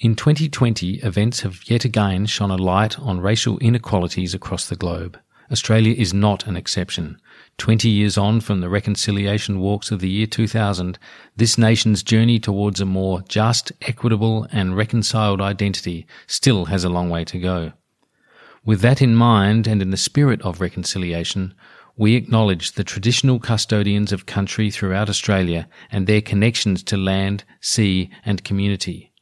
In 2020, events have yet again shone a light on racial inequalities across the globe. Australia is not an exception. 20 years on from the reconciliation walks of the year 2000, this nation's journey towards a more just, equitable and reconciled identity still has a long way to go. With that in mind, and in the spirit of reconciliation, we acknowledge the traditional custodians of country throughout Australia and their connections to land, sea and community.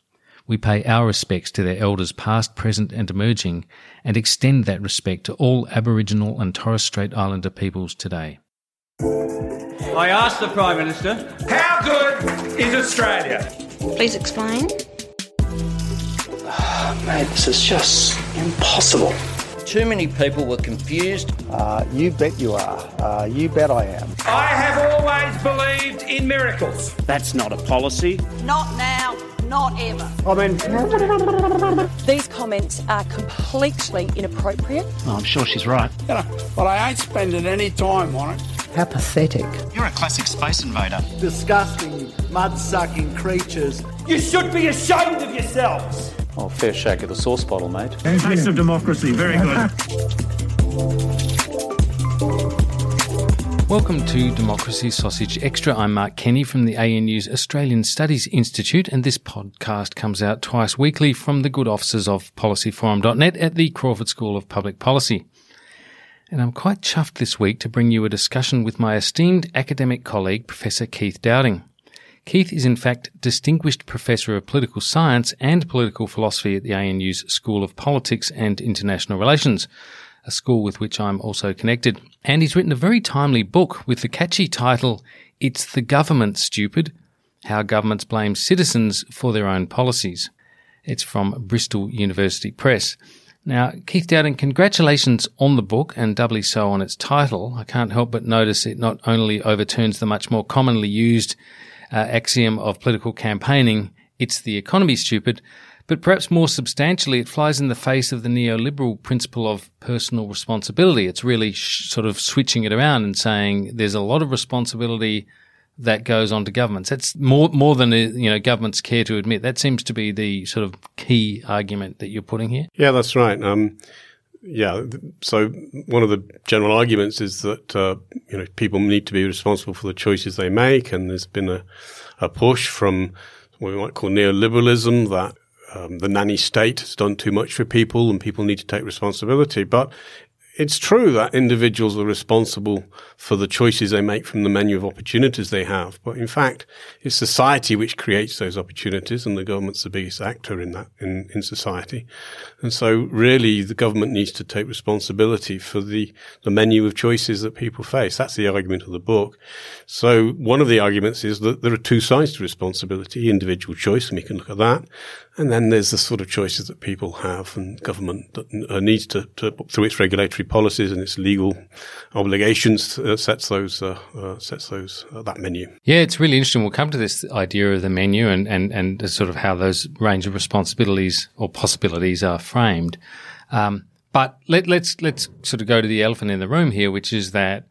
We pay our respects to their elders past, present and emerging, and extend that respect to all Aboriginal and Torres Strait Islander peoples today. I asked the Prime Minister, how good is Australia? Please explain. Mate, this is just impossible. Too many people were confused. You bet you are. You bet I am. I have always believed in miracles. That's not a policy. Not now. Not ever. I mean, these comments are completely inappropriate. Oh, I'm sure she's right. You know, but I ain't spending any time on it. How pathetic. You're a classic space invader. Disgusting, mud-sucking creatures. You should be ashamed of yourselves. Oh, fair shake of the sauce bottle, mate. Taste of democracy, very good. Welcome to Democracy Sausage Extra. I'm Mark Kenny from the ANU's Australian Studies Institute, and this podcast comes out twice weekly from the good offices of PolicyForum.net at the Crawford School of Public Policy. And I'm quite chuffed this week to bring you a discussion with my esteemed academic colleague, Professor Keith Dowding. Keith is in fact Distinguished Professor of Political Science and Political Philosophy at the ANU's School of Politics and International Relations, a school with which I'm also connected. And he's written a very timely book with the catchy title, It's the Government, Stupid, How Governments Blame Citizens for Their Own Policies. It's from Bristol University Press. Now, Keith Dowding, congratulations on the book and doubly so on its title. I can't help but notice it not only overturns the much more commonly used axiom of political campaigning, it's the economy, stupid, but perhaps more substantially it flies in the face of the neoliberal principle of personal responsibility. It's really sort of switching it around and saying there's a lot of responsibility that goes on to governments. That's more than, you know, governments care to admit. That seems to be the sort of key argument that you're putting here. Yeah, that's right. So one of the general arguments is that, people need to be responsible for the choices they make. And there's been a push from what we might call neoliberalism that the nanny state has done too much for people and people need to take responsibility. But it's true that individuals are responsible for the choices they make from the menu of opportunities they have. But in fact, it's society which creates those opportunities, and the government's the biggest actor in that, in society. And so really the government needs to take responsibility for the menu of choices that people face. That's the argument of the book. So one of the arguments is that there are two sides to responsibility, individual choice, and we can look at that. And then there's the sort of choices that people have, and government needs to through its regulatory policies and its legal obligations, sets that menu. Yeah, it's really interesting. We'll come to this idea of the menu and sort of how those range of responsibilities or possibilities are framed. But let's sort of go to the elephant in the room here, which is that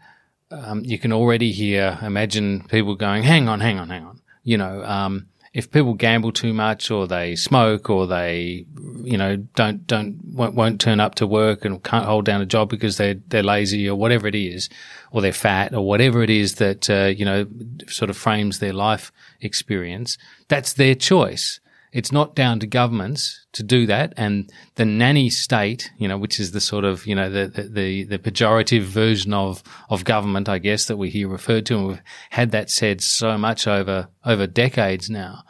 you can already imagine people going, hang on. If people gamble too much or they smoke or they, won't turn up to work and can't hold down a job because they're lazy or whatever it is, or they're fat or whatever it is that, sort of frames their life experience, that's their choice. It's not down to governments to do that. And the nanny state, which is the sort of, the pejorative version of government, I guess, that we hear referred to, and we've had that said so much over decades now.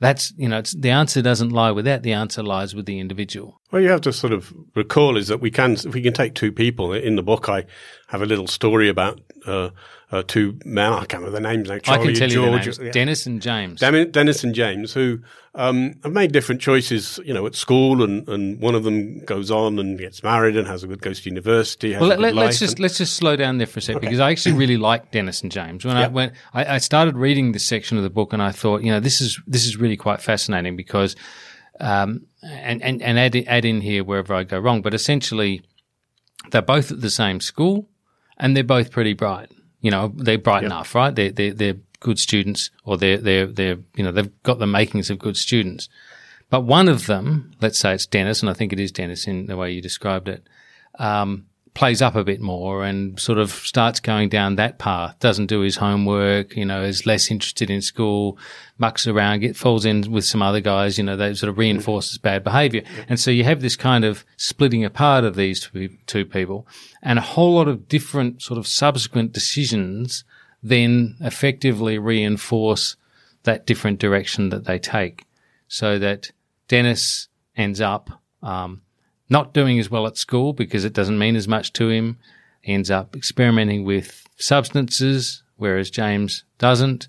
That's, the answer doesn't lie with that. The answer lies with the individual. Well, you have to sort of recall is that if we can take two people. In the book, I have a little story about two men. I can't remember their names. Like Charlie, I can tell you George, the names. Dennis and James. Dennis and James, who have made different choices, you know, at school, and one of them goes on and gets married and goes to university. Let's just slow down there for a sec, okay, because I actually really like Dennis and James. When I started reading this section of the book, and I thought, you know, this is really quite fascinating because. And add in here wherever I go wrong, but essentially they're both at the same school and they're both pretty bright. You know, they're bright enough, right? They're good students, or they've got the makings of good students. But one of them, let's say it's Dennis, and I think it is Dennis in the way you described it, plays up a bit more and sort of starts going down that path, doesn't do his homework, you know, is less interested in school, mucks around, falls in with some other guys, you know, that sort of reinforces bad behaviour. And so you have this kind of splitting apart of these two people, and a whole lot of different sort of subsequent decisions then effectively reinforce that different direction that they take, so that Dennis ends up not doing as well at school because it doesn't mean as much to him, ends up experimenting with substances, whereas James doesn't,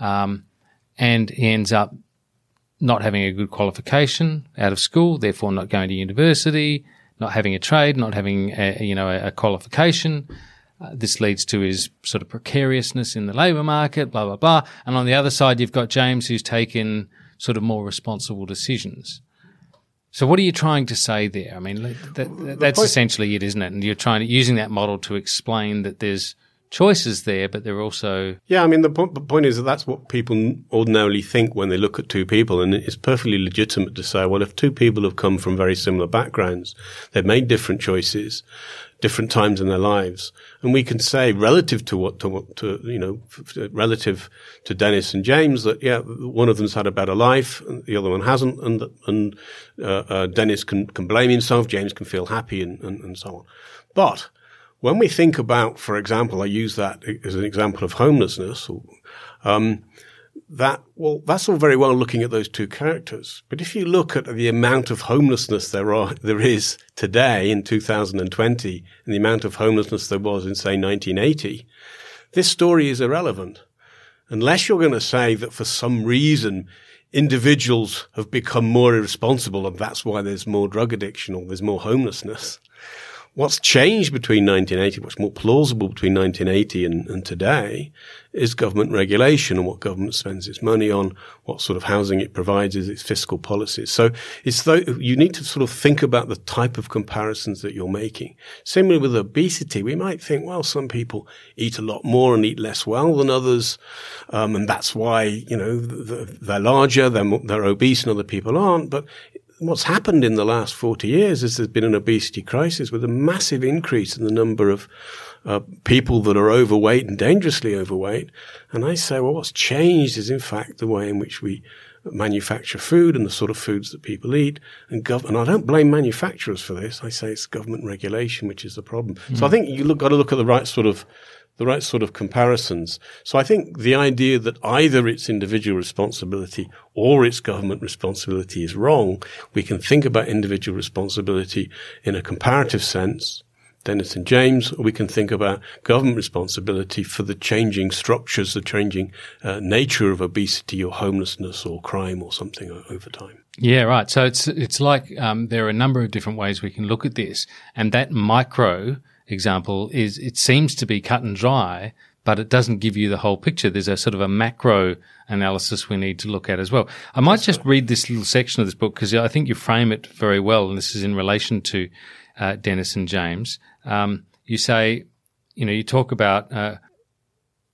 and he ends up not having a good qualification out of school, therefore not going to university, not having a trade, not having a qualification. This leads to his sort of precariousness in the labour market, blah, blah, blah. And on the other side, you've got James, who's taken sort of more responsible decisions. So what are you trying to say there? I mean, that's essentially it, isn't it? And you're trying to using that model to explain that there's choices there, but they're also... Yeah, I mean, the point is that that's what people ordinarily think when they look at two people, and it's perfectly legitimate to say, well, if two people have come from very similar backgrounds, they've made different choices, different times in their lives, and we can say relative to Dennis and James that one of them's had a better life, and the other one hasn't, and Dennis can blame himself, James can feel happy, and so on. But when we think about, for example, I use that as an example of homelessness. That's all very well looking at those two characters, but if you look at the amount of homelessness there is today in 2020 and the amount of homelessness there was in, say, 1980, this story is irrelevant. Unless you're going to say that for some reason individuals have become more irresponsible and that's why there's more drug addiction or there's more homelessness. What's changed between 1980, what's more plausible between 1980 and today is government regulation and what government spends its money on, what sort of housing it provides, its fiscal policies. So you need to sort of think about the type of comparisons that you're making. Similarly with obesity, we might think, well, some people eat a lot more and eat less well than others, and that's why, you know, they're larger, they're obese and other people aren't, but what's happened in the last 40 years is there's been an obesity crisis with a massive increase in the number of people that are overweight and dangerously overweight. And I say, well, what's changed is, in fact, the way in which we manufacture food and the sort of foods that people eat. And I don't blame manufacturers for this. I say it's government regulation which is the problem. Mm. So I think you've got to look at the right sort of comparisons. So I think the idea that either it's individual responsibility or it's government responsibility is wrong. We can think about individual responsibility in a comparative sense, Dennis and James, or we can think about government responsibility for the changing structures, the changing nature of obesity or homelessness or crime or something over time. Yeah, right. So it's like there are a number of different ways we can look at this, and that micro example is it seems to be cut and dry, but it doesn't give you the whole picture. There's a sort of a macro analysis we need to look at as well. I might just read this little section of this book because I think you frame it very well, and this is in relation to Dennis and James. You say, you know, you talk about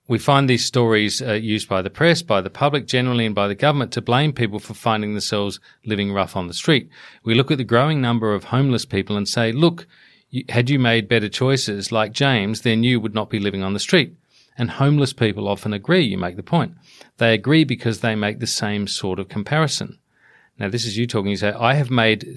we find these stories used by the press, by the public generally, and by the government to blame people for finding themselves living rough on the street. We look at the growing number of homeless people and say, look, had you made better choices like James, then you would not be living on the street. And homeless people often agree, you make the point. They agree because they make the same sort of comparison. Now, this is you talking. You say, I have made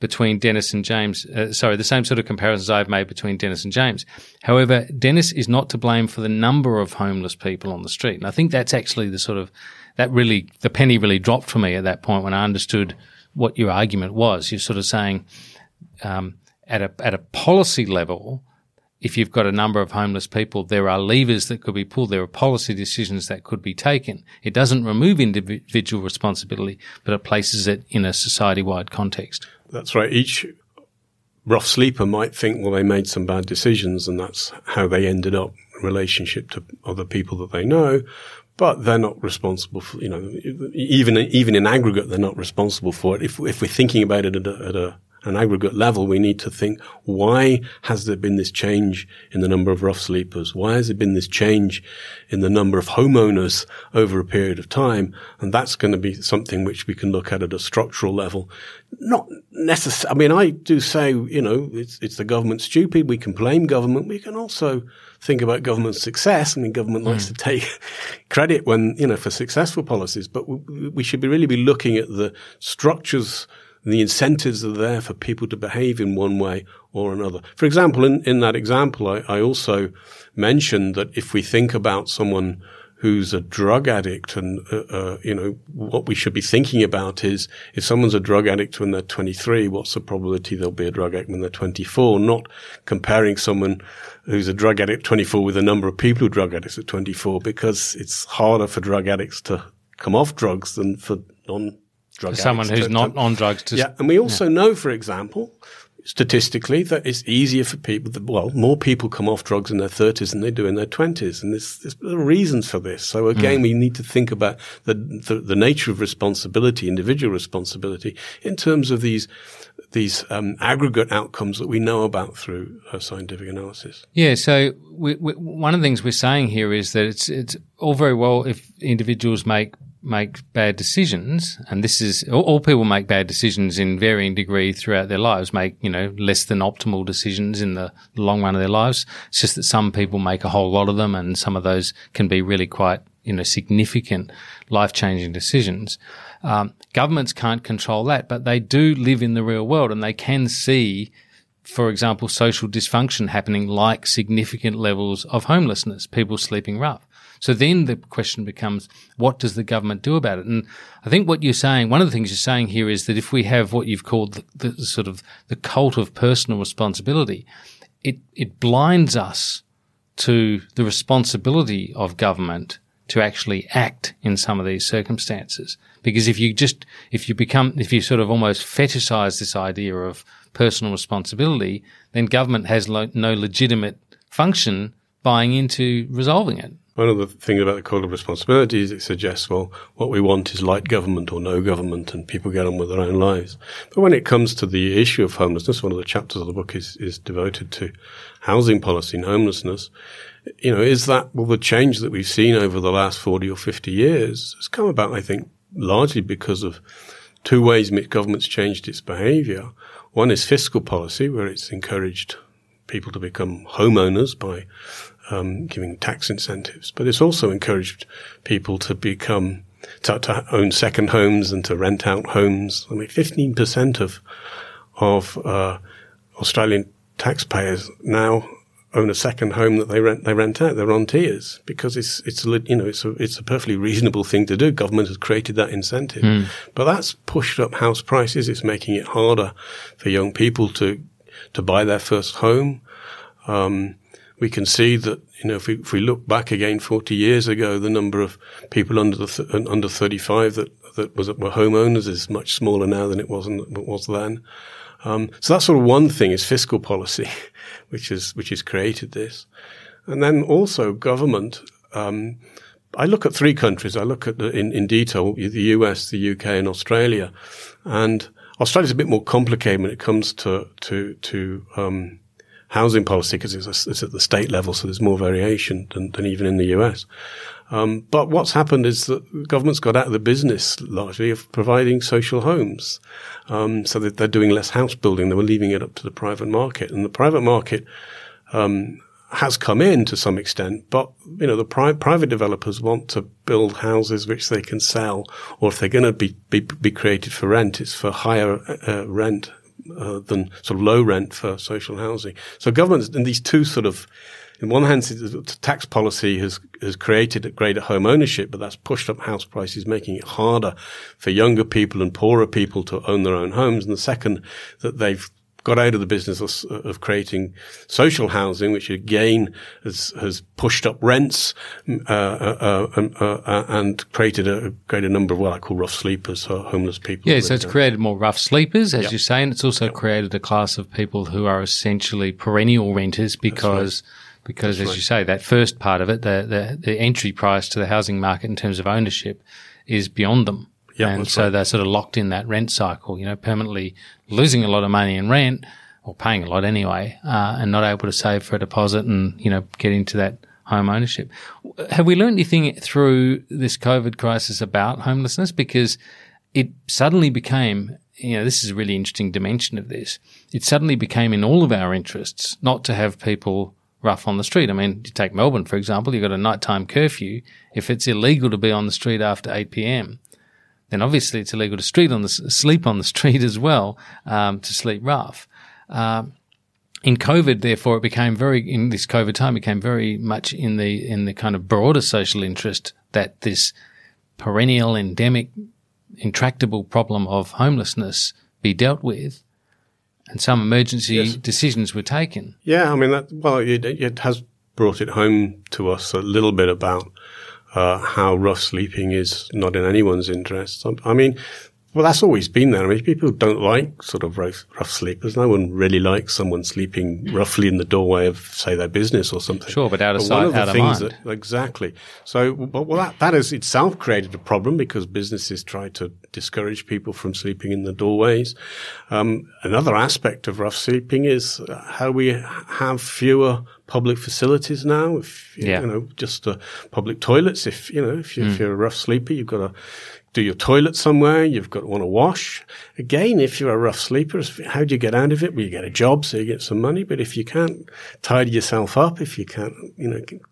between Dennis and James, the same sort of comparisons I've made between Dennis and James. However, Dennis is not to blame for the number of homeless people on the street. And I think that's actually the penny really dropped for me at that point when I understood what your argument was. You're sort of saying at a policy level, if you've got a number of homeless people, there are levers that could be pulled. There are policy decisions that could be taken. It doesn't remove individual responsibility, but it places it in a society-wide context. That's right. Each rough sleeper might think, well, they made some bad decisions and that's how they ended up in relationship to other people that they know. But they're not responsible for, you know, even in aggregate, they're not responsible for it. If we're thinking about it at an aggregate level, we need to think, why has there been this change in the number of rough sleepers? Why has there been this change in the number of homeowners over a period of time? And that's going to be something which we can look at a structural level. Not necessarily, I mean, I do say, you know, it's the government's stupid. We can blame government. We can also think about government success. I mean, government likes to take credit when, you know, for successful policies, but we should really be looking at the structures. The incentives are there for people to behave in one way or another. For example, in that example, I also mentioned that if we think about someone who's a drug addict and, you know, what we should be thinking about is if someone's a drug addict when they're 23, what's the probability they'll be a drug addict when they're 24? Not comparing someone who's a drug addict at 24 with the number of people who are drug addicts at 24, because it's harder for drug addicts to come off drugs than for non-drug addicts. Someone who's not on drugs. Yeah, and we also know, for example, statistically, that it's easier for people – well, more people come off drugs in their 30s than they do in their 20s, and there's reasons for this. So, again, we need to think about the nature of responsibility, individual responsibility, in terms of these aggregate outcomes that we know about through scientific analysis. Yeah, so one of the things we're saying here is that it's all very well if individuals make bad decisions, and this is all people make bad decisions in varying degree throughout their lives, make, you know, less than optimal decisions in the long run of their lives. It's just that some people make a whole lot of them, and some of those can be really quite, you know, significant life-changing decisions. Governments can't control that, but they do live in the real world, and they can see, for example, social dysfunction happening, like significant levels of homelessness, people sleeping rough. So then the question becomes, what does the government do about it? And I think what you're saying, one of the things you're saying here is that if we have what you've called the sort of the cult of personal responsibility, it blinds us to the responsibility of government to actually act in some of these circumstances. Because if you sort of almost fetishize this idea of personal responsibility, then government has no legitimate function buying into resolving it. One of the things about the call of responsibility is it suggests, well, what we want is light government or no government, and people get on with their own lives. But when it comes to the issue of homelessness, one of the chapters of the book is devoted to housing policy and homelessness. You know, is that, well, the change that we've seen over the last 40 or 50 years has come about, I think, largely because of two ways government's changed its behaviour. One is fiscal policy, where it's encouraged people to become homeowners by giving tax incentives, but it's also encouraged people to become to own second homes and to rent out homes. I mean, 15% of Australian taxpayers now own a second home that they rent out. They're on tiers because it's a perfectly reasonable thing to do. Government has created that incentive, but that's pushed up house prices. It's making it harder for young people to buy their first home. We can see that, you know, if we look back again 40 years ago, the number of people under 35 that were homeowners is much smaller now than it was then. So that's sort of one thing is fiscal policy, which has created this, and then also government. I look at three countries. I look at in detail the US, the UK, and Australia. And Australia's a bit more complicated when it comes to housing policy, because it's at the state level, so there's more variation than even in the US. But what's happened is that government's got out of the business largely of providing social homes, so that they're doing less house building. They were leaving it up to the private market, and the private market has come in to some extent. But you know, the private developers want to build houses which they can sell, or if they're going to be created for rent, it's for higher rent. Than sort of low rent for social housing. So governments in these two sort of in one hand, tax policy has created a greater home ownership, but that's pushed up house prices, making it harder for younger people and poorer people to own their own homes. And the second, that they've got out of the business of creating social housing, which again has pushed up rents and created a greater number of what I call rough sleepers, or homeless people. Yeah, so it's created more rough sleepers, as you say, and it's also created a class of people who are essentially perennial renters because as you say, that first part of it, the entry price to the housing market in terms of ownership is beyond them. Yep, and so they're sort of locked in that rent cycle, you know, permanently losing a lot of money in rent, or paying a lot anyway, and not able to save for a deposit and, you know, get into that home ownership. Have we learned anything through this COVID crisis about homelessness? Because it suddenly became, you know, this is a really interesting dimension of this. It suddenly became in all of our interests not to have people rough on the street. I mean, you take Melbourne, for example, you've got a nighttime curfew. If it's illegal to be on the street after 8 p.m, then obviously it's illegal to sleep on the street as well, to sleep rough. In COVID, therefore, it became very much in the kind of broader social interest that this perennial, endemic, intractable problem of homelessness be dealt with, and some emergency decisions were taken. Yeah, I mean, it has brought it home to us a little bit about how rough sleeping is not in anyone's interest. I mean, well, that's always been there. I mean, people don't like sort of rough sleepers. No one really likes someone sleeping roughly in the doorway of, say, their business or something. Sure, but out of sight, out of mind. Exactly. So, well, that has itself created a problem because businesses try to discourage people from sleeping in the doorways. Another aspect of rough sleeping is how we have fewer public facilities now, just public toilets. If you're a rough sleeper, you've got to do your toilet somewhere. You've got to want to wash. Again, if you're a rough sleeper, how do you get out of it? Well, you get a job, so you get some money. But if you can't tidy yourself up, if you can't,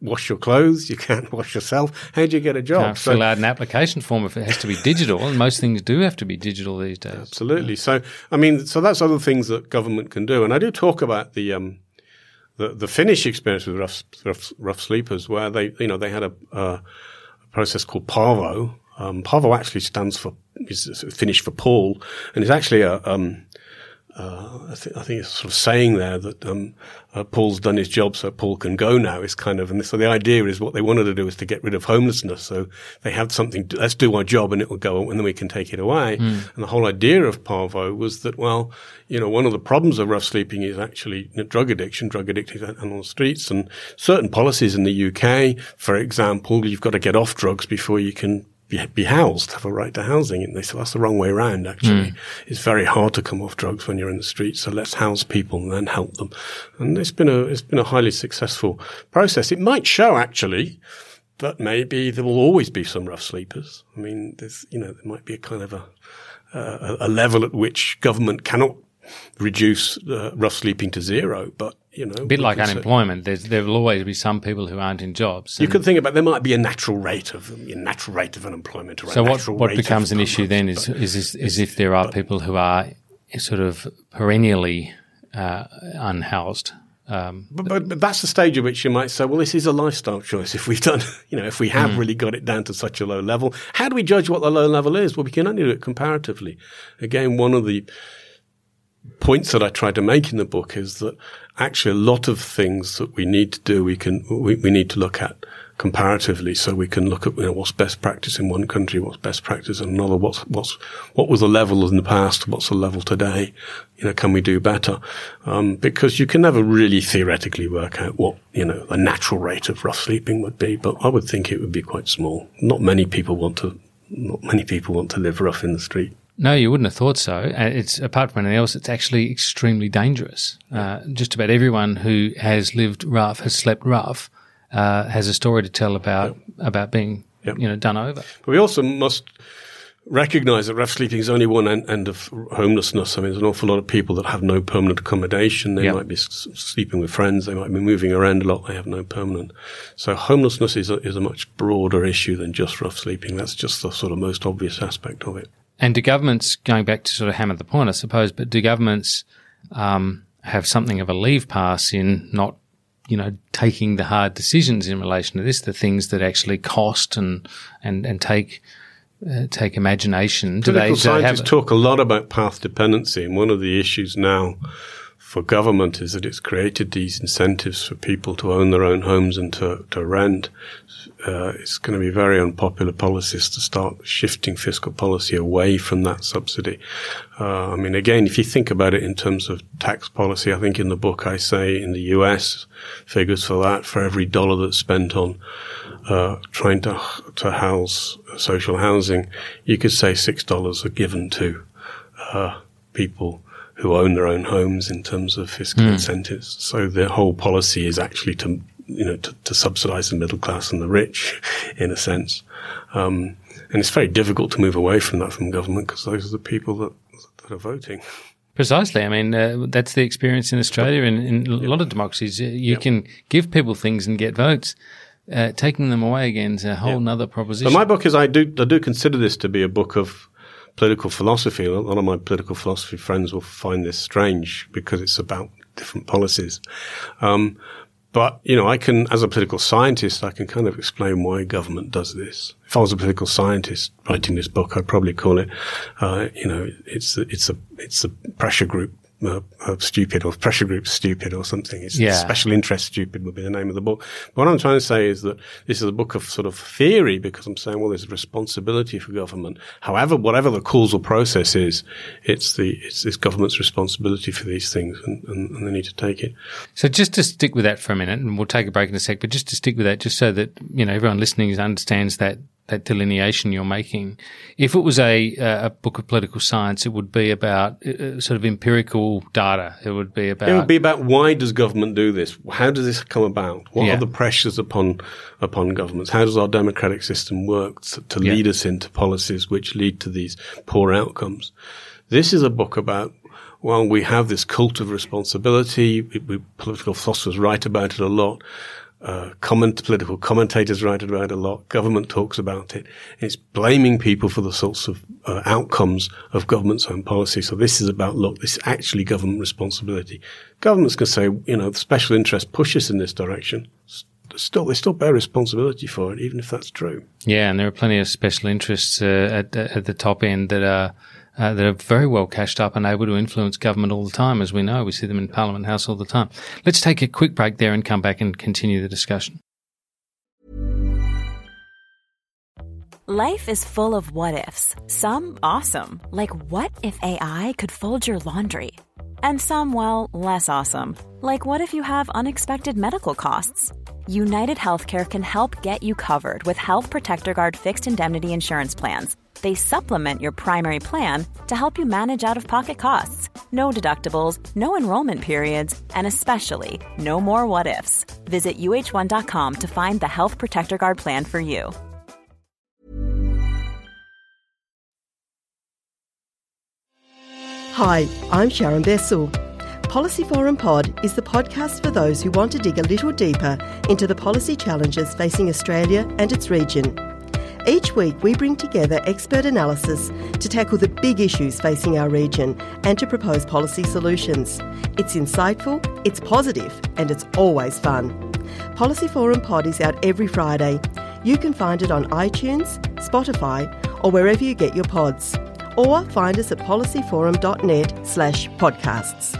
wash your clothes, you can't wash yourself, how do you get a job? Can't fill out an application form if it has to be digital, and most things do have to be digital these days. Absolutely. Yeah. So, I mean, that's other things that government can do. And I do talk about the Finnish experience with rough sleepers, where they had a process called Pavo. Pavo actually is Finnish for Paul, and it's actually I think it's sort of saying there that Paul's done his job, so Paul can go now. It's kind of, and so the idea is what they wanted to do is to get rid of homelessness. So they had something. Let's do our job, and it will go, and then we can take it away. Mm. And the whole idea of Pavo was that, well, one of the problems of rough sleeping is actually drug addiction. Drug addicted on the streets, and certain policies in the UK, for example, you've got to get off drugs before you can be housed, have a right to housing. And they said, that's the wrong way around, actually. Mm. It's very hard to come off drugs when you're in the street, so let's house people and then help them. And it's been a highly successful process. It might show, actually, that maybe there will always be some rough sleepers. I mean, there might be a kind of a level at which government cannot reduce rough sleeping to zero, but a bit like unemployment. There will always be some people who aren't in jobs. You can think about there might be a natural rate of unemployment. So what becomes an issue then is if there are people who are sort of perennially unhoused. But that's the stage at which you might say, well, this is a lifestyle choice. If we've done, if we have really got it down to such a low level, how do we judge what the low level is? Well, we can only do it comparatively. Again, one of the points that I try to make in the book is that actually a lot of things that we need to do, we need to look at comparatively, so we can look at what's best practice in one country, what's best practice in another, what was the level in the past, what's the level today, can we do better? Because you can never really theoretically work out what the natural rate of rough sleeping would be, but I would think it would be quite small. Not many people want to live rough in the street. No, you wouldn't have thought so. It's apart from anything else, it's actually extremely dangerous. Just about everyone who has lived rough, has slept rough, has a story to tell about being done over. But we also must recognize that rough sleeping is only one end of homelessness. I mean, there's an awful lot of people that have no permanent accommodation. They might be sleeping with friends. They might be moving around a lot. They have no permanent. So homelessness is a much broader issue than just rough sleeping. That's just the sort of most obvious aspect of it. And do governments, going back to sort of hammer the point, I suppose, but do governments have something of a leave pass in not you know, taking the hard decisions in relation to this, the things that actually cost and take imagination. Political scientists talk a lot about path dependency, and one of the issues now for government is that it's created these incentives for people to own their own homes and to rent. It's going to be very unpopular policies to start shifting fiscal policy away from that subsidy. I mean, again, if you think about it in terms of tax policy, I think in the book I say in the US, figures for that, for every dollar that's spent on trying to house social housing, you could say $6 are given to people who own their own homes in terms of fiscal incentives. So the whole policy is actually to, you know, to subsidize the middle class and the rich, in a sense. And it's very difficult to move away from that from government because those are the people that are voting. Precisely. I mean, that's the experience in Australia and in a lot of democracies. You can give people things and get votes. Taking them away again is a whole nother proposition. So my book is, I do consider this to be a book of political philosophy. A lot of my political philosophy friends will find this strange because it's about different policies. But, you know, I can, as a political scientist, I can kind of explain why government does this. If I was a political scientist writing this book, I'd probably call it, you know, it's a pressure group. Stupid, or pressure group stupid, or something. It's special interest stupid would be the name of the book. But what I'm trying to say is that this is a book of sort of theory, because I'm saying, well, there's a responsibility for government. However, whatever the causal process is, it's government's responsibility for these things, and they need to take it. So just to stick with that for a minute, and we'll take a break in a sec, but just to stick with that, just so that, you know, everyone listening understands that delineation you're making. If it was a book of political science, it would be about sort of empirical data. It would be about why does government do this? How does this come about? What are the pressures upon governments? How does our democratic system work to lead us into policies which lead to these poor outcomes? This is a book about, well, we have this cult of responsibility. Political philosophers write about it a lot. Political commentators write about it a lot. Government talks about it. It's blaming people for the sorts of outcomes of government's own policy. So this is about, look, this is actually government responsibility. Governments can say, you know, the special interest pushes in this direction. They still bear responsibility for it, even if that's true. Yeah, and there are plenty of special interests at the top end that are very well cashed up and able to influence government all the time, as we know. We see them in Parliament House all the time. Let's take a quick break there and come back and continue the discussion. Life is full of what-ifs. Some awesome, like what if AI could fold your laundry? And some, well, less awesome, like what if you have unexpected medical costs? United Healthcare can help get you covered with Health Protector Guard fixed indemnity insurance plans. They supplement your primary plan to help you manage out-of-pocket costs. No deductibles, no enrollment periods, and especially no more what-ifs. Visit uh1.com to find the Health Protector Guard plan for you. Hi, I'm Sharon Bessel. Policy Forum Pod is the podcast for those who want to dig a little deeper into the policy challenges facing Australia and its region. Each week we bring together expert analysis to tackle the big issues facing our region and to propose policy solutions. It's insightful, it's positive, and it's always fun. Policy Forum Pod is out every Friday. You can find it on iTunes, Spotify, or wherever you get your pods. Or find us at PolicyForum.net/podcasts.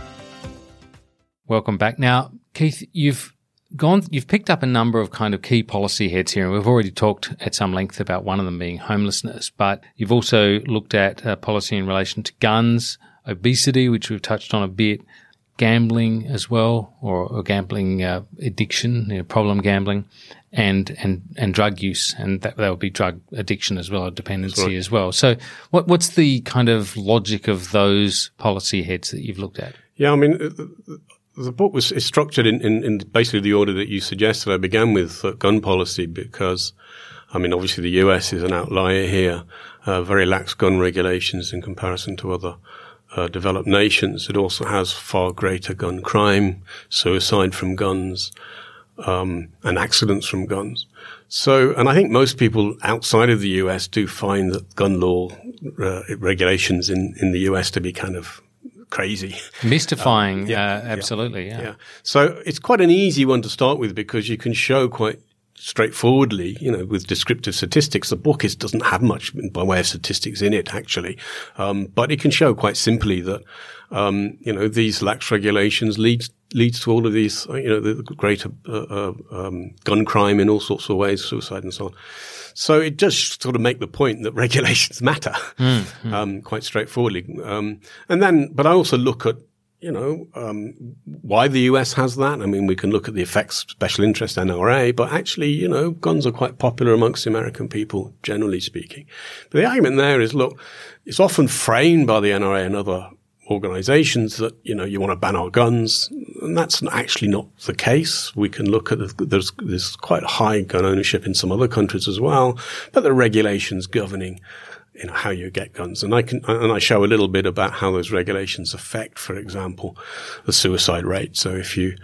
Welcome back. Now, Keith, you've picked up a number of kind of key policy heads here, and we've already talked at some length about one of them being homelessness, but you've also looked at policy in relation to guns, obesity, which we've touched on a bit, gambling as well, or gambling addiction, you know, problem gambling, and drug use, and that would be drug addiction as well, or dependency as well. So what's the kind of logic of those policy heads that you've looked at? Yeah, I mean, the book is structured in basically the order that you suggested. I began with gun policy because, I mean, obviously the US is an outlier here, very lax gun regulations in comparison to other developed nations. It also has far greater gun crime, suicide from guns, and accidents from guns. So, and I think most people outside of the US do find that gun law regulations in the US to be kind of crazy. Mystifying, absolutely. Yeah. So it's quite an easy one to start with because you can show quite straightforwardly, you know, with descriptive statistics. The book doesn't have much by way of statistics in it, actually. But it can show quite simply that, you know, these lax regulations leads to all of these, you know, the greater gun crime in all sorts of ways, suicide and so on. So it does sort of make the point that regulations matter, quite straightforwardly. But I also look at, you know, why the US has that. I mean, we can look at the effects, special interest, NRA, but actually, you know, guns are quite popular amongst the American people, generally speaking. But the argument there is, look, it's often framed by the NRA and other organizations that, you know, you want to ban our guns. And that's actually not the case. We can look at there's quite high gun ownership in some other countries as well, but there are regulations governing, you know, how you get guns. And I show a little bit about how those regulations affect, for example, the suicide rate. So if you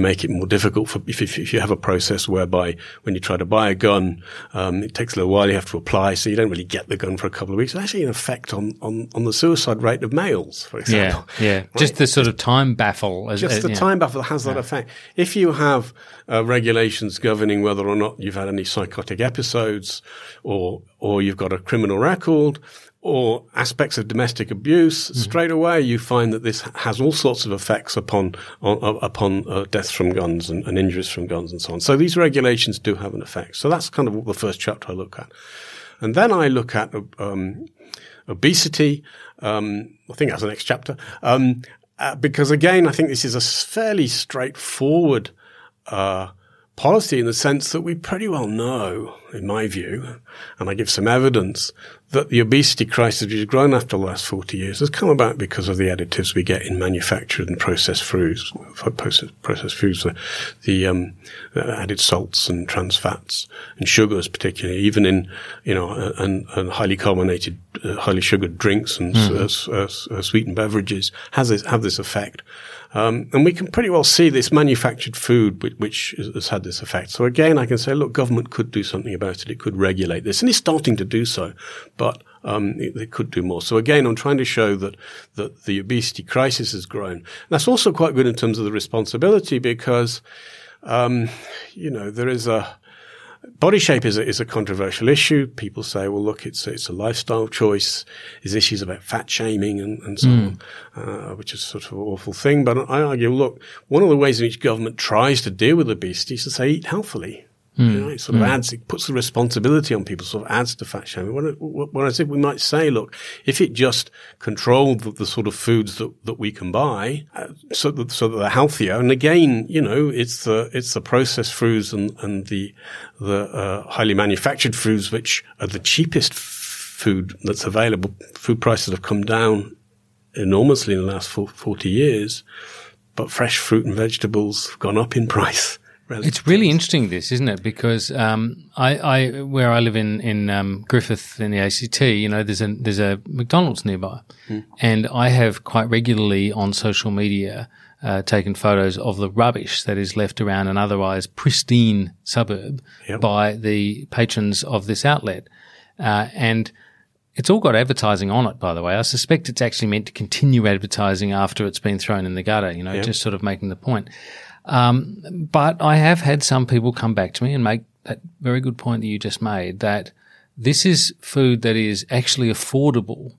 make it more difficult if you have a process whereby when you try to buy a gun, it takes a little while, you have to apply, so you don't really get the gun for a couple of weeks. It's actually an effect on the suicide rate of males, for example. Yeah. Right? Just the sort of time baffle. Time baffle has that effect. If you have regulations governing whether or not you've had any psychotic episodes or you've got a criminal record or aspects of domestic abuse, straight away you find that this has all sorts of effects upon deaths from guns and injuries from guns and so on. So these regulations do have an effect. So that's kind of the first chapter I look at. And then I look at obesity. I think that's the next chapter. Because again, I think this is a fairly straightforward policy in the sense that we pretty well know, in my view, and I give some evidence, that the obesity crisis, which has grown after the last 40 years, has come about because of the additives we get in manufactured and processed foods, the added salts and trans fats and sugars, particularly, even in, you know, and highly carbonated, highly sugared drinks and sweetened beverages have this effect. And we can pretty well see this manufactured food which has had this effect. So again, I can say, look, government could do something about it. It could regulate this, and it's starting to do so, but it could do more. So again, I'm trying to show that the obesity crisis has grown. And that's also quite good in terms of the responsibility because, you know, there is a body shape is a controversial issue. People say, well, look, it's a lifestyle choice. There's issues about fat shaming and so on, which is sort of an awful thing. But I argue, look, one of the ways in which government tries to deal with obesity is to say eat healthily. You know, it sort of adds, it puts the responsibility on people, sort of adds to fat shaming. Whereas if we might say, look, if it just controlled the sort of foods that we can buy, so that they're healthier. And again, you know, it's the processed foods and the highly manufactured foods, which are the cheapest food that's available. Food prices have come down enormously in the last 40 years, but fresh fruit and vegetables have gone up in price. It's really interesting, this, isn't it? Because I where I live in Griffith in the ACT, you know, there's a McDonald's nearby, and I have quite regularly on social media taken photos of the rubbish that is left around an otherwise pristine suburb by the patrons of this outlet, and it's all got advertising on it. By the way, I suspect it's actually meant to continue advertising after it's been thrown in the gutter. You know, just sort of making the point. But I have had some people come back to me and make that very good point that you just made, that this is food that is actually affordable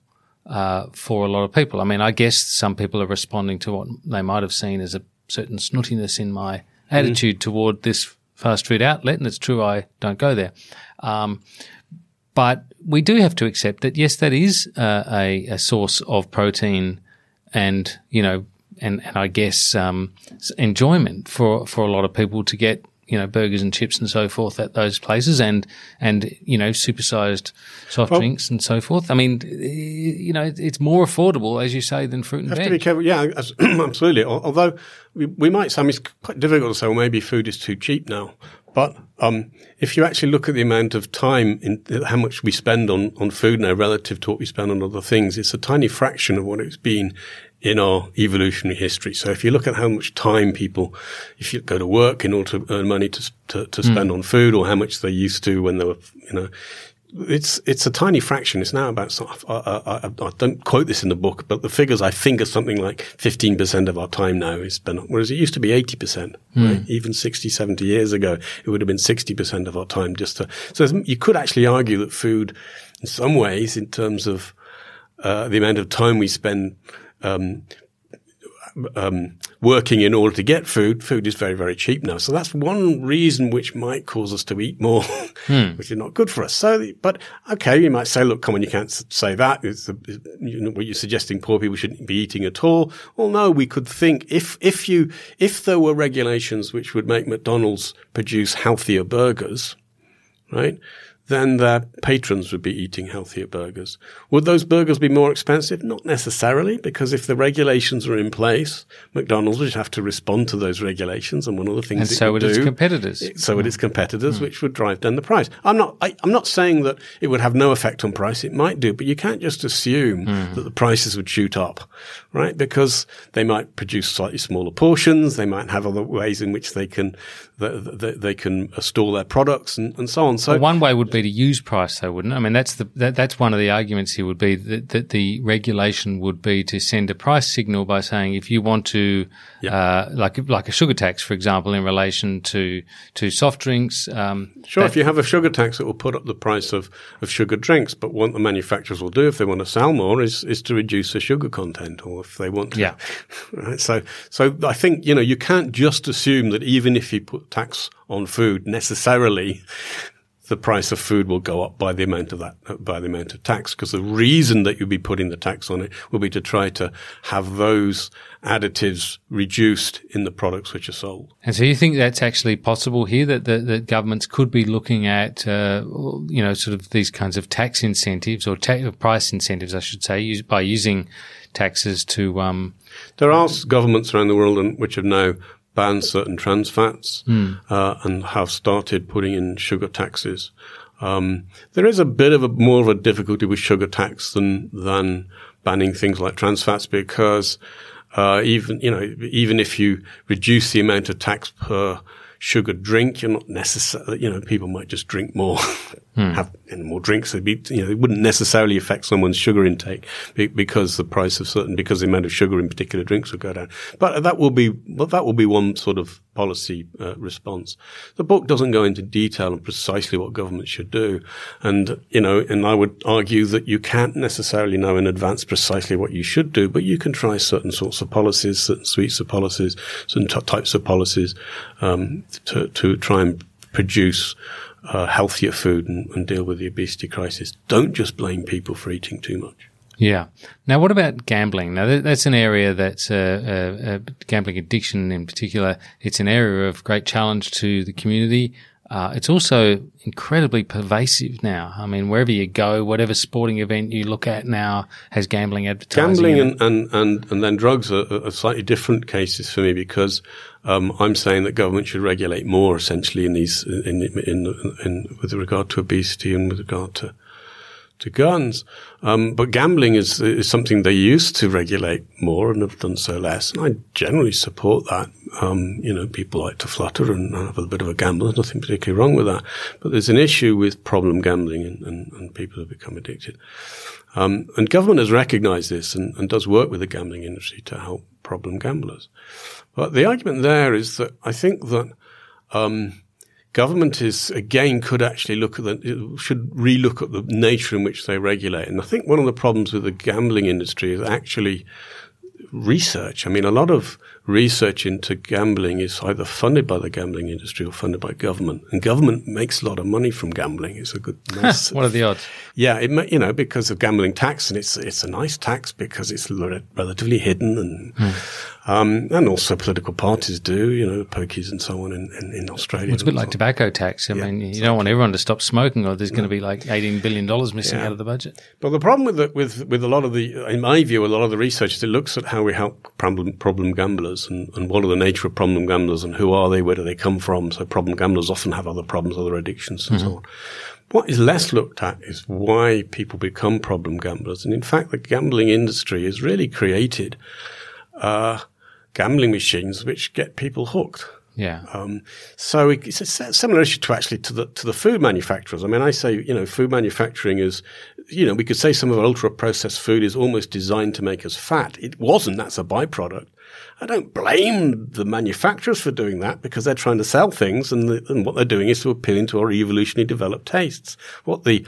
for a lot of people. I mean, I guess some people are responding to what they might have seen as a certain snootiness in my attitude toward this fast food outlet, and it's true I don't go there. But we do have to accept that, yes, that is a source of protein and, you know, and I guess enjoyment for a lot of people to get, you know, burgers and chips and so forth at those places and you know, supersized soft drinks and so forth. I mean, you know, it's more affordable, as you say, than fruit and veg. You have to be careful. Yeah, absolutely. Although we might say, I mean, it's quite difficult to say, well, maybe food is too cheap now. But if you actually look at the amount of time, how much we spend on food now relative to what we spend on other things, it's a tiny fraction of what it's been in our evolutionary history. So if you look at how much time people, if you go to work in order to earn money to spend on food, or how much they used to when they were, you know, It's a tiny fraction. It's now about I don't quote this in the book, but the figures I think are something like 15% of our time now is spent, whereas it used to be 80%. Right? Even 60, 70 years ago, it would have been 60% of our time. So you could actually argue that food, in some ways, in terms of the amount of time we spend working in order to get food is very, very cheap now. So that's one reason which might cause us to eat more, which is not good for us. So, but okay, you might say, look, come on, you can't say that. You're suggesting poor people shouldn't be eating at all. Well, no, we could think if there were regulations which would make McDonald's produce healthier burgers, right? Then their patrons would be eating healthier burgers. Would those burgers be more expensive? Not necessarily, because if the regulations were in place, McDonald's would have to respond to those regulations, and one of the things and it so would do, its competitors. So would its competitors, which would drive down the price. I'm not saying that it would have no effect on price. It might do, but you can't just assume that the prices would shoot up, right? Because they might produce slightly smaller portions. They might have other ways in which they can store their products and so on. So well, one way would be to use price, though, wouldn't it? I mean, that's one of the arguments here would be that the regulation would be to send a price signal by saying if you want to, like a sugar tax, for example, in relation to soft drinks. Sure, if you have a sugar tax, it will put up the price of sugar drinks. But what the manufacturers will do if they want to sell more is to reduce the sugar content, or if they want to. Yeah. Right? So I think you can't just assume that even if you put tax on food necessarily. The price of food will go up by the amount of tax, because the reason that you'll be putting the tax on it will be to try to have those additives reduced in the products which are sold. And so you think that's actually possible here, that governments could be looking at, sort of these kinds of tax incentives or price incentives, I should say, by using taxes to, There are governments around the world which have now ban certain trans fats and have started putting in sugar taxes. There is a bit of more of a difficulty with sugar tax than banning things like trans fats, because even if you reduce the amount of tax per sugar drink, you're not necessarily people might just drink more, have more drinks. It wouldn't necessarily affect someone's sugar intake because the price of because the amount of sugar in particular drinks will go down. But that will be one sort of policy response. The book doesn't go into detail on precisely what governments should do, and I would argue that you can't necessarily know in advance precisely what you should do, but you can try certain sorts of policies, certain suites of policies, certain types of policies to try and produce healthier food and deal with the obesity crisis. Don't just blame people for eating too much. Yeah. Now, what about gambling? Now, that's an area that's gambling addiction in particular. It's an area of great challenge to the community. It's also incredibly pervasive now. I mean, wherever you go, whatever sporting event you look at now has gambling advertising. Gambling and then drugs are slightly different cases for me, because I'm saying that government should regulate more essentially in with regard to obesity and with regard to guns. But gambling is something they used to regulate more and have done so less. And I generally support that. People like to flutter and have a bit of a gamble. There's nothing particularly wrong with that. But there's an issue with problem gambling and people have become addicted. And government has recognized this and does work with the gambling industry to help problem gamblers. But the argument there is that I think that, government should relook at the nature in which they regulate. And I think one of the problems with the gambling industry is actually research. I mean, a lot of research into gambling is either funded by the gambling industry or funded by government. And government makes a lot of money from gambling. It's a good... Nice, what are the odds? Yeah, because of gambling tax, and it's a nice tax because it's relatively hidden, and also political parties do, pokies and so on in Australia. Well, it's a bit like tobacco tax. I mean, you don't want everyone to stop smoking, or there's going to be like $18 billion missing out of the budget. But the problem with a lot of in my view, a lot of the research is it looks at how we help problem gamblers. And what are the nature of problem gamblers, and who are they, where do they come from? So problem gamblers often have other problems, other addictions and so on. What is less looked at is why people become problem gamblers. And in fact, the gambling industry has really created gambling machines which get people hooked. Yeah. So it's a similar issue to actually to the food manufacturers. I mean, I say, food manufacturing is, we could say some of our ultra-processed food is almost designed to make us fat. It wasn't. That's a byproduct. I don't blame the manufacturers for doing that because they're trying to sell things, and what they're doing is to appeal to our evolutionally developed tastes. What the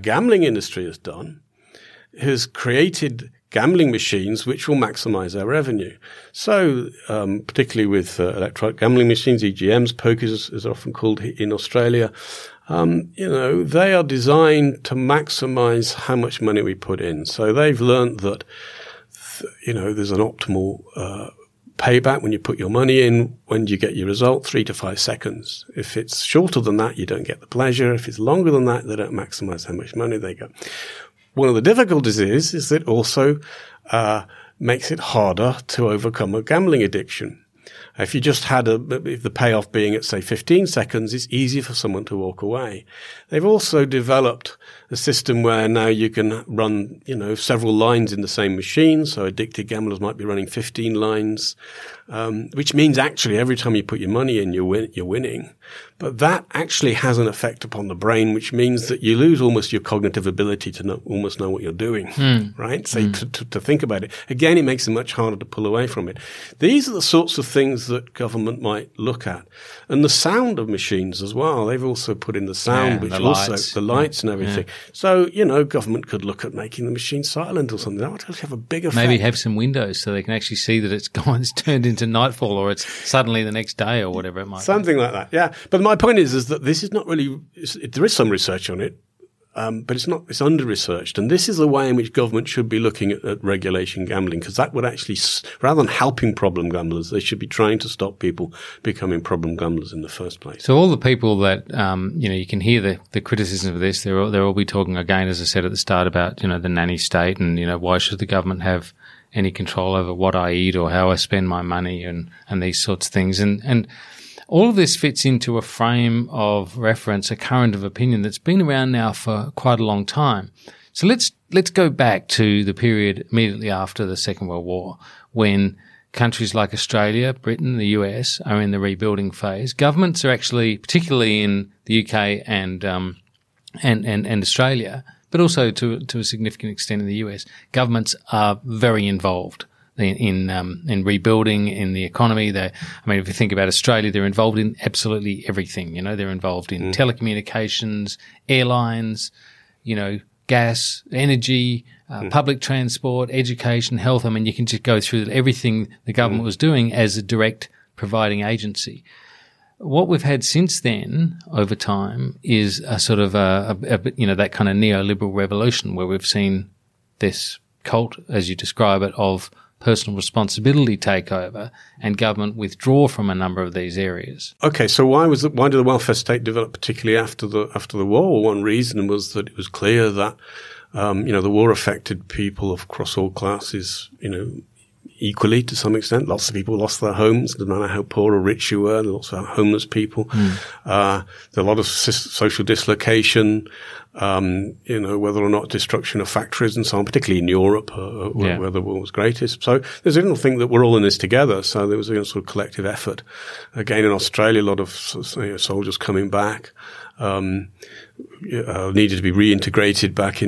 gambling industry has done has created gambling machines which will maximize our revenue. So particularly with electronic gambling machines, EGMs, pokers is often called in Australia, they are designed to maximize how much money we put in. So they've learned that, there's an optimal payback when you put your money in. When do you get your result? 3 to 5 seconds. If it's shorter than that, you don't get the pleasure. If it's longer than that, they don't maximize how much money they get. One of the difficulties is that also makes it harder to overcome a gambling addiction. If you just had the payoff being at, say, 15 seconds, it's easy for someone to walk away. They've also developed a system where now you can run, several lines in the same machine. So addicted gamblers might be running 15 lines, which means actually every time you put your money in, you're winning. But that actually has an effect upon the brain, which means that you lose almost your cognitive ability to almost know what you're doing, right? So to think about it. Again, it makes it much harder to pull away from it. These are the sorts of things that government might look at. And the sound of machines as well. They've also put in the sound, which the also lights. The lights and everything. Yeah. So, government could look at making the machine silent or something. That would have a big effect. Maybe have some windows so they can actually see that it's gone, it's turned into nightfall, or it's suddenly the next day or whatever it might be. Something like that, yeah. But my point is that this is not really – there is some research on it. But it's under-researched. And this is the way in which government should be looking at regulation gambling, because that would actually, rather than helping problem gamblers, they should be trying to stop people becoming problem gamblers in the first place. So all the people that, you can hear the criticism of this, they'll all be talking again, as I said at the start, about, the nanny state and, why should the government have any control over what I eat or how I spend my money and these sorts of things. And all of this fits into a frame of reference, a current of opinion that's been around now for quite a long time. So let's go back to the period immediately after the Second World War, when countries like Australia, Britain, the US are in the rebuilding phase. Governments are actually, particularly in the UK and Australia, but also to a significant extent in the US, governments are very involved in rebuilding, in the economy. If you think about Australia, they're involved in absolutely everything. They're involved in telecommunications, airlines, gas, energy, public transport, education, health. You can just go through everything the government was doing as a direct providing agency. What we've had since then, over time, is a sort of that kind of neoliberal revolution where we've seen this cult, as you describe it, of personal responsibility takeover, and government withdraw from a number of these areas. Okay, so why did the welfare state develop particularly after the war? One reason was that it was clear that the war affected people across all classes, equally to some extent. Lots of people lost their homes, no matter how poor or rich you were. Lots of homeless people. There were a lot of social dislocation. Whether or not destruction of factories and so on, particularly in Europe, where the war was greatest. So there's a little thing that we're all in this together. So there was a sort of collective effort. Again, in Australia, a lot of soldiers coming back, needed to be reintegrated back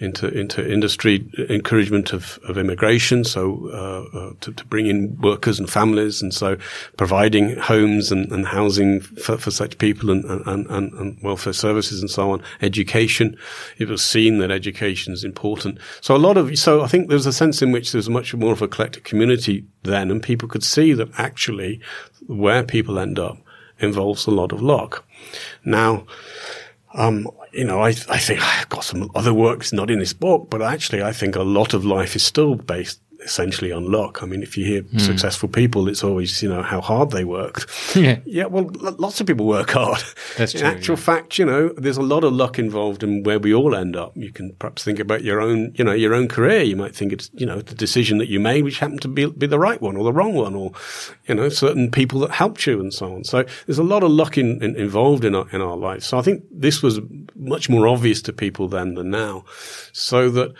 into industry, encouragement of immigration. So, to bring in workers and families. And so providing homes and housing for such people and welfare services and so on, education. It was seen that education is important. So I think there's a sense in which there's much more of a collective community then, and people could see that actually where people end up involves a lot of luck. Now, I think I've got some other works not in this book, but actually I think a lot of life is still based essentially on luck. If you hear successful people, it's always, how hard they worked. Yeah. Yeah, well, lots of people work hard. That's true. In actual fact, there's a lot of luck involved in where we all end up. You can perhaps think about your own career. You might think it's, the decision that you made, which happened to be the right one or the wrong one, or, certain people that helped you and so on. So there's a lot of luck involved in our lives. So I think this was much more obvious to people then than now. So that,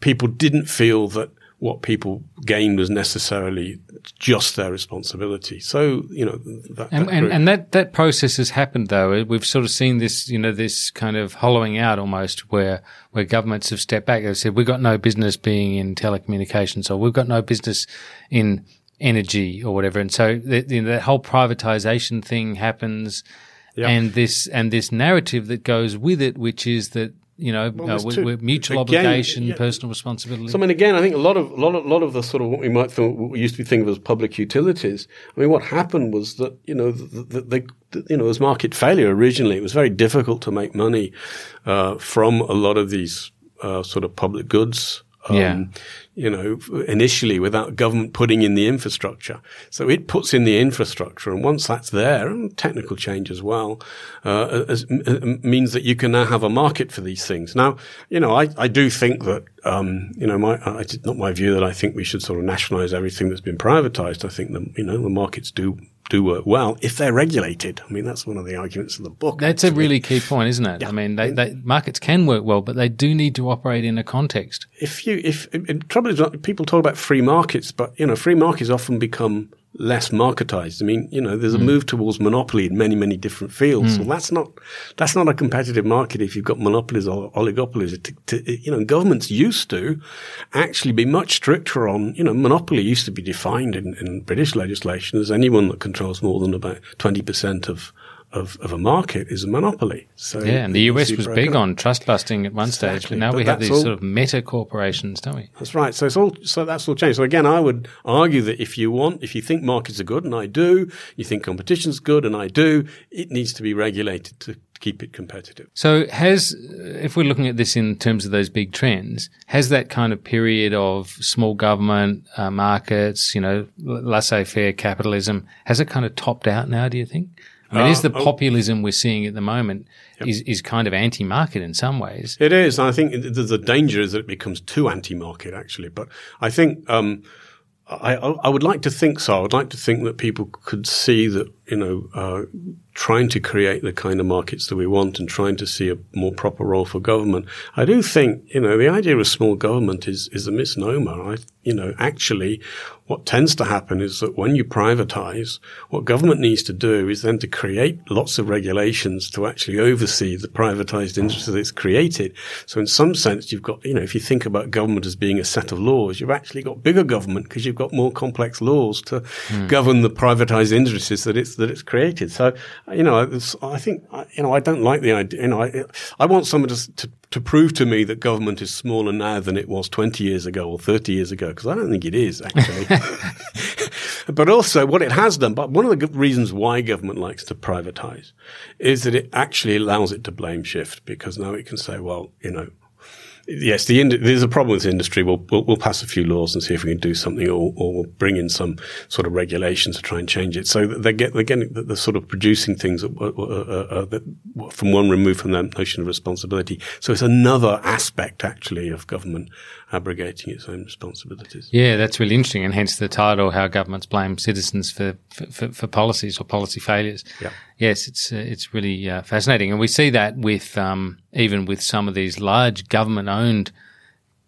people didn't feel that what people gained was necessarily just their responsibility. So, you know, that process has happened, though. We've sort of seen this, you know, this kind of hollowing out almost where governments have stepped back. They've said, we've got no business being in telecommunications, or we've got no business in energy or whatever. And so the whole privatization thing happens. Yep. And this narrative that goes with it, which is that, you know, mutual obligation, personal responsibility. So, I mean, again, I think a lot of the sort of what we used to think of as public utilities. I mean, what happened was that, you know, there was market failure originally. It was very difficult to make money from a lot of these sort of public goods. You know, initially without government putting in the infrastructure. So it puts in the infrastructure, and once that's there, and technical change as well, means that you can now have a market for these things. Now, you know, I do think that, you know, it's not my view that I think we should sort of nationalize everything that's been privatized. I think that, you know, the markets do work well if they're regulated. I mean, that's one of the arguments of the book. That's a really key point, isn't it? Yeah. I mean, markets can work well, but they do need to operate in a context. The trouble is, people talk about free markets, but, you know, free markets often become less marketized. I mean, you know, there's a move towards monopoly in many, many different fields. So that's not a competitive market if you've got monopolies or oligopolies. You know, governments used to actually be much stricter on, you know, monopoly used to be defined in British legislation as anyone that controls more than about 20% of a market is a monopoly. So yeah, and the US was big on trust busting at one stage, but now we have these sort of meta corporations, don't we? That's right. So that's all changed. So again, I would argue that if you think markets are good, and I do, you think competition's good, and I do, it needs to be regulated to keep it competitive. So if we're looking at this in terms of those big trends, has that kind of period of small government, markets, you know, laissez-faire capitalism, has it kind of topped out now, do you think? I mean, is the populism we're seeing at the moment is kind of anti-market in some ways? It is. And I think the danger is that it becomes too anti-market, actually. But I think I would like to think so. I would like to think that people could see that, you know, trying to create the kind of markets that we want and trying to see a more proper role for government. I do think, you know, the idea of small government is a misnomer. You know, actually what tends to happen is that when you privatize, what government needs to do is then to create lots of regulations to actually oversee the privatized industry that's created. So in some sense, you've got, you know, if you think about government as being a set of laws, you've actually got bigger government because you've got more complex laws to govern the privatized industries that it's created. So, you know, I think, you know, I don't like the idea. You know, I want someone to prove to me that government is smaller now than it was 20 years ago or 30 years ago, because I don't think it is, actually. But also what it has done, but one of the reasons why government likes to privatize is that it actually allows it to blame shift, because now it can say, well, you know, yes, there's a problem with the industry. We'll pass a few laws and see if we can do something, or we'll bring in some sort of regulations to try and change it. So they're sort of producing things that from one removed from that notion of responsibility. So it's another aspect, actually, of government abrogating its own responsibilities. Yeah, that's really interesting, and hence the title, How Governments Blame Citizens for Policies or Policy Failures. Yeah. Yes, it's really fascinating. And we see that with even with some of these large government-owned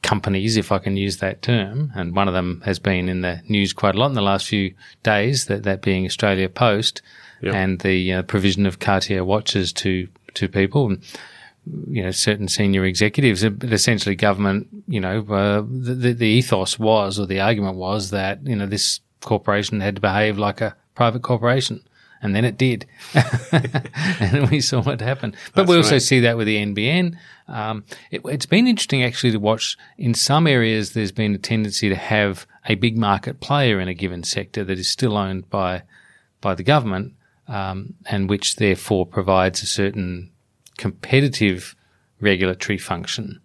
companies, if I can use that term, and one of them has been in the news quite a lot in the last few days, that being Australia Post and the provision of Cartier watches to people, and, you know, certain senior executives. But essentially government, you know, the ethos was, or the argument was, that, you know, this corporation had to behave like a private corporation. And then it did. And we saw what happened. But we also see that with the NBN. It's been interesting, actually, to watch. In some areas, there's been a tendency to have a big market player in a given sector that is still owned by the government, and which therefore provides a certain competitive regulatory function.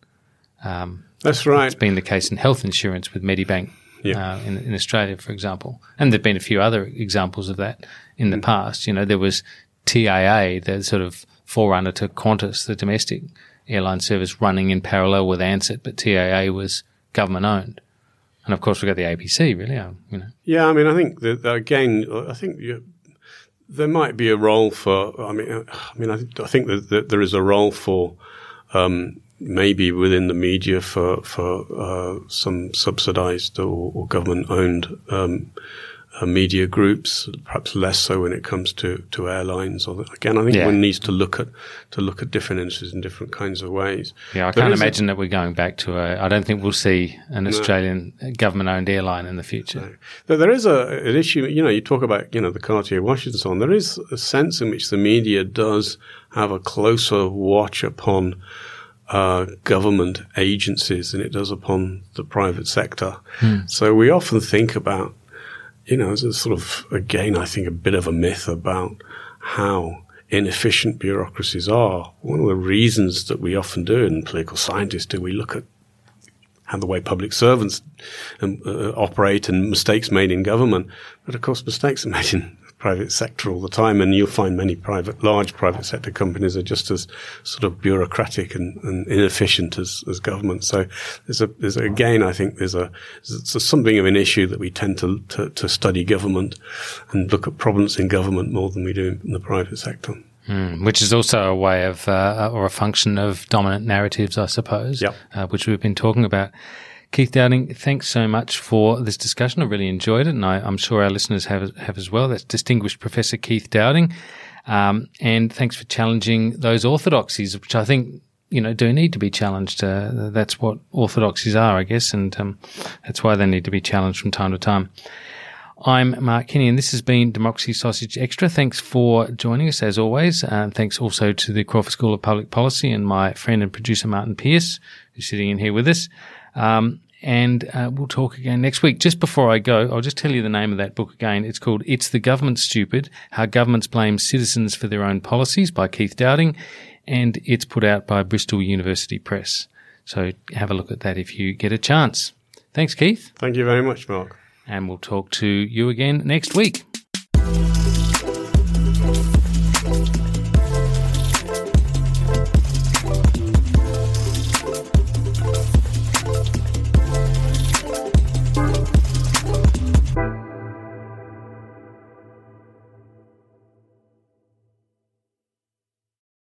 That's right. It's been the case in health insurance with Medibank. Yeah. In Australia, for example. And there've been a few other examples of that in the past. You know, there was TAA, the sort of forerunner to Qantas, the domestic airline service, running in parallel with Ansett, but TAA was government-owned. And, of course, we've got the ABC, really. You know. Yeah, I mean, I think that, again, I think there might be a role for – I think that there is a role for maybe within the media for some subsidized or government-owned media groups, perhaps less so when it comes to airlines. Or again, I think one needs to look at different industries in different kinds of ways. Yeah, I can't imagine that we're going back to I don't think we'll see an Australian government-owned airline in the future. No. There is an issue. You know, you talk about the Cartier watch and so on. There is a sense in which the media does have a closer watch upon government agencies than it does upon the private sector. So we often think about, there's a sort of, again, I think a bit of a myth about how inefficient bureaucracies are. One of the reasons that we often do in political scientists we look at how the way public servants operate and mistakes made in government. But of course, mistakes are made in private sector all the time, and you'll find many large private sector companies are just as sort of bureaucratic and inefficient as government. So there's something of an issue that we tend to study government and look at problems in government more than we do in the private sector. Which is also a way of, or a function of dominant narratives, I suppose, which we've been talking about. Keith Dowding, thanks so much for this discussion. I really enjoyed it, and I'm sure our listeners have as well. That's distinguished Professor Keith Dowding. And thanks for challenging those orthodoxies, which I think, do need to be challenged. That's what orthodoxies are, I guess, and that's why they need to be challenged from time to time. I'm Mark Kenny, and this has been Democracy Sausage Extra. Thanks for joining us, as always. Thanks also to the Crawford School of Public Policy and my friend and producer, Martin Pierce, who's sitting in here with us. And we'll talk again next week. Just before I go, I'll just tell you the name of that book again. It's called It's the Government, Stupid, How Governments Blame Citizens for Their Own Policies by Keith Dowding, and it's put out by Bristol University Press. So have a look at that if you get a chance. Thanks, Keith. Thank you very much, Mark. And we'll talk to you again next week.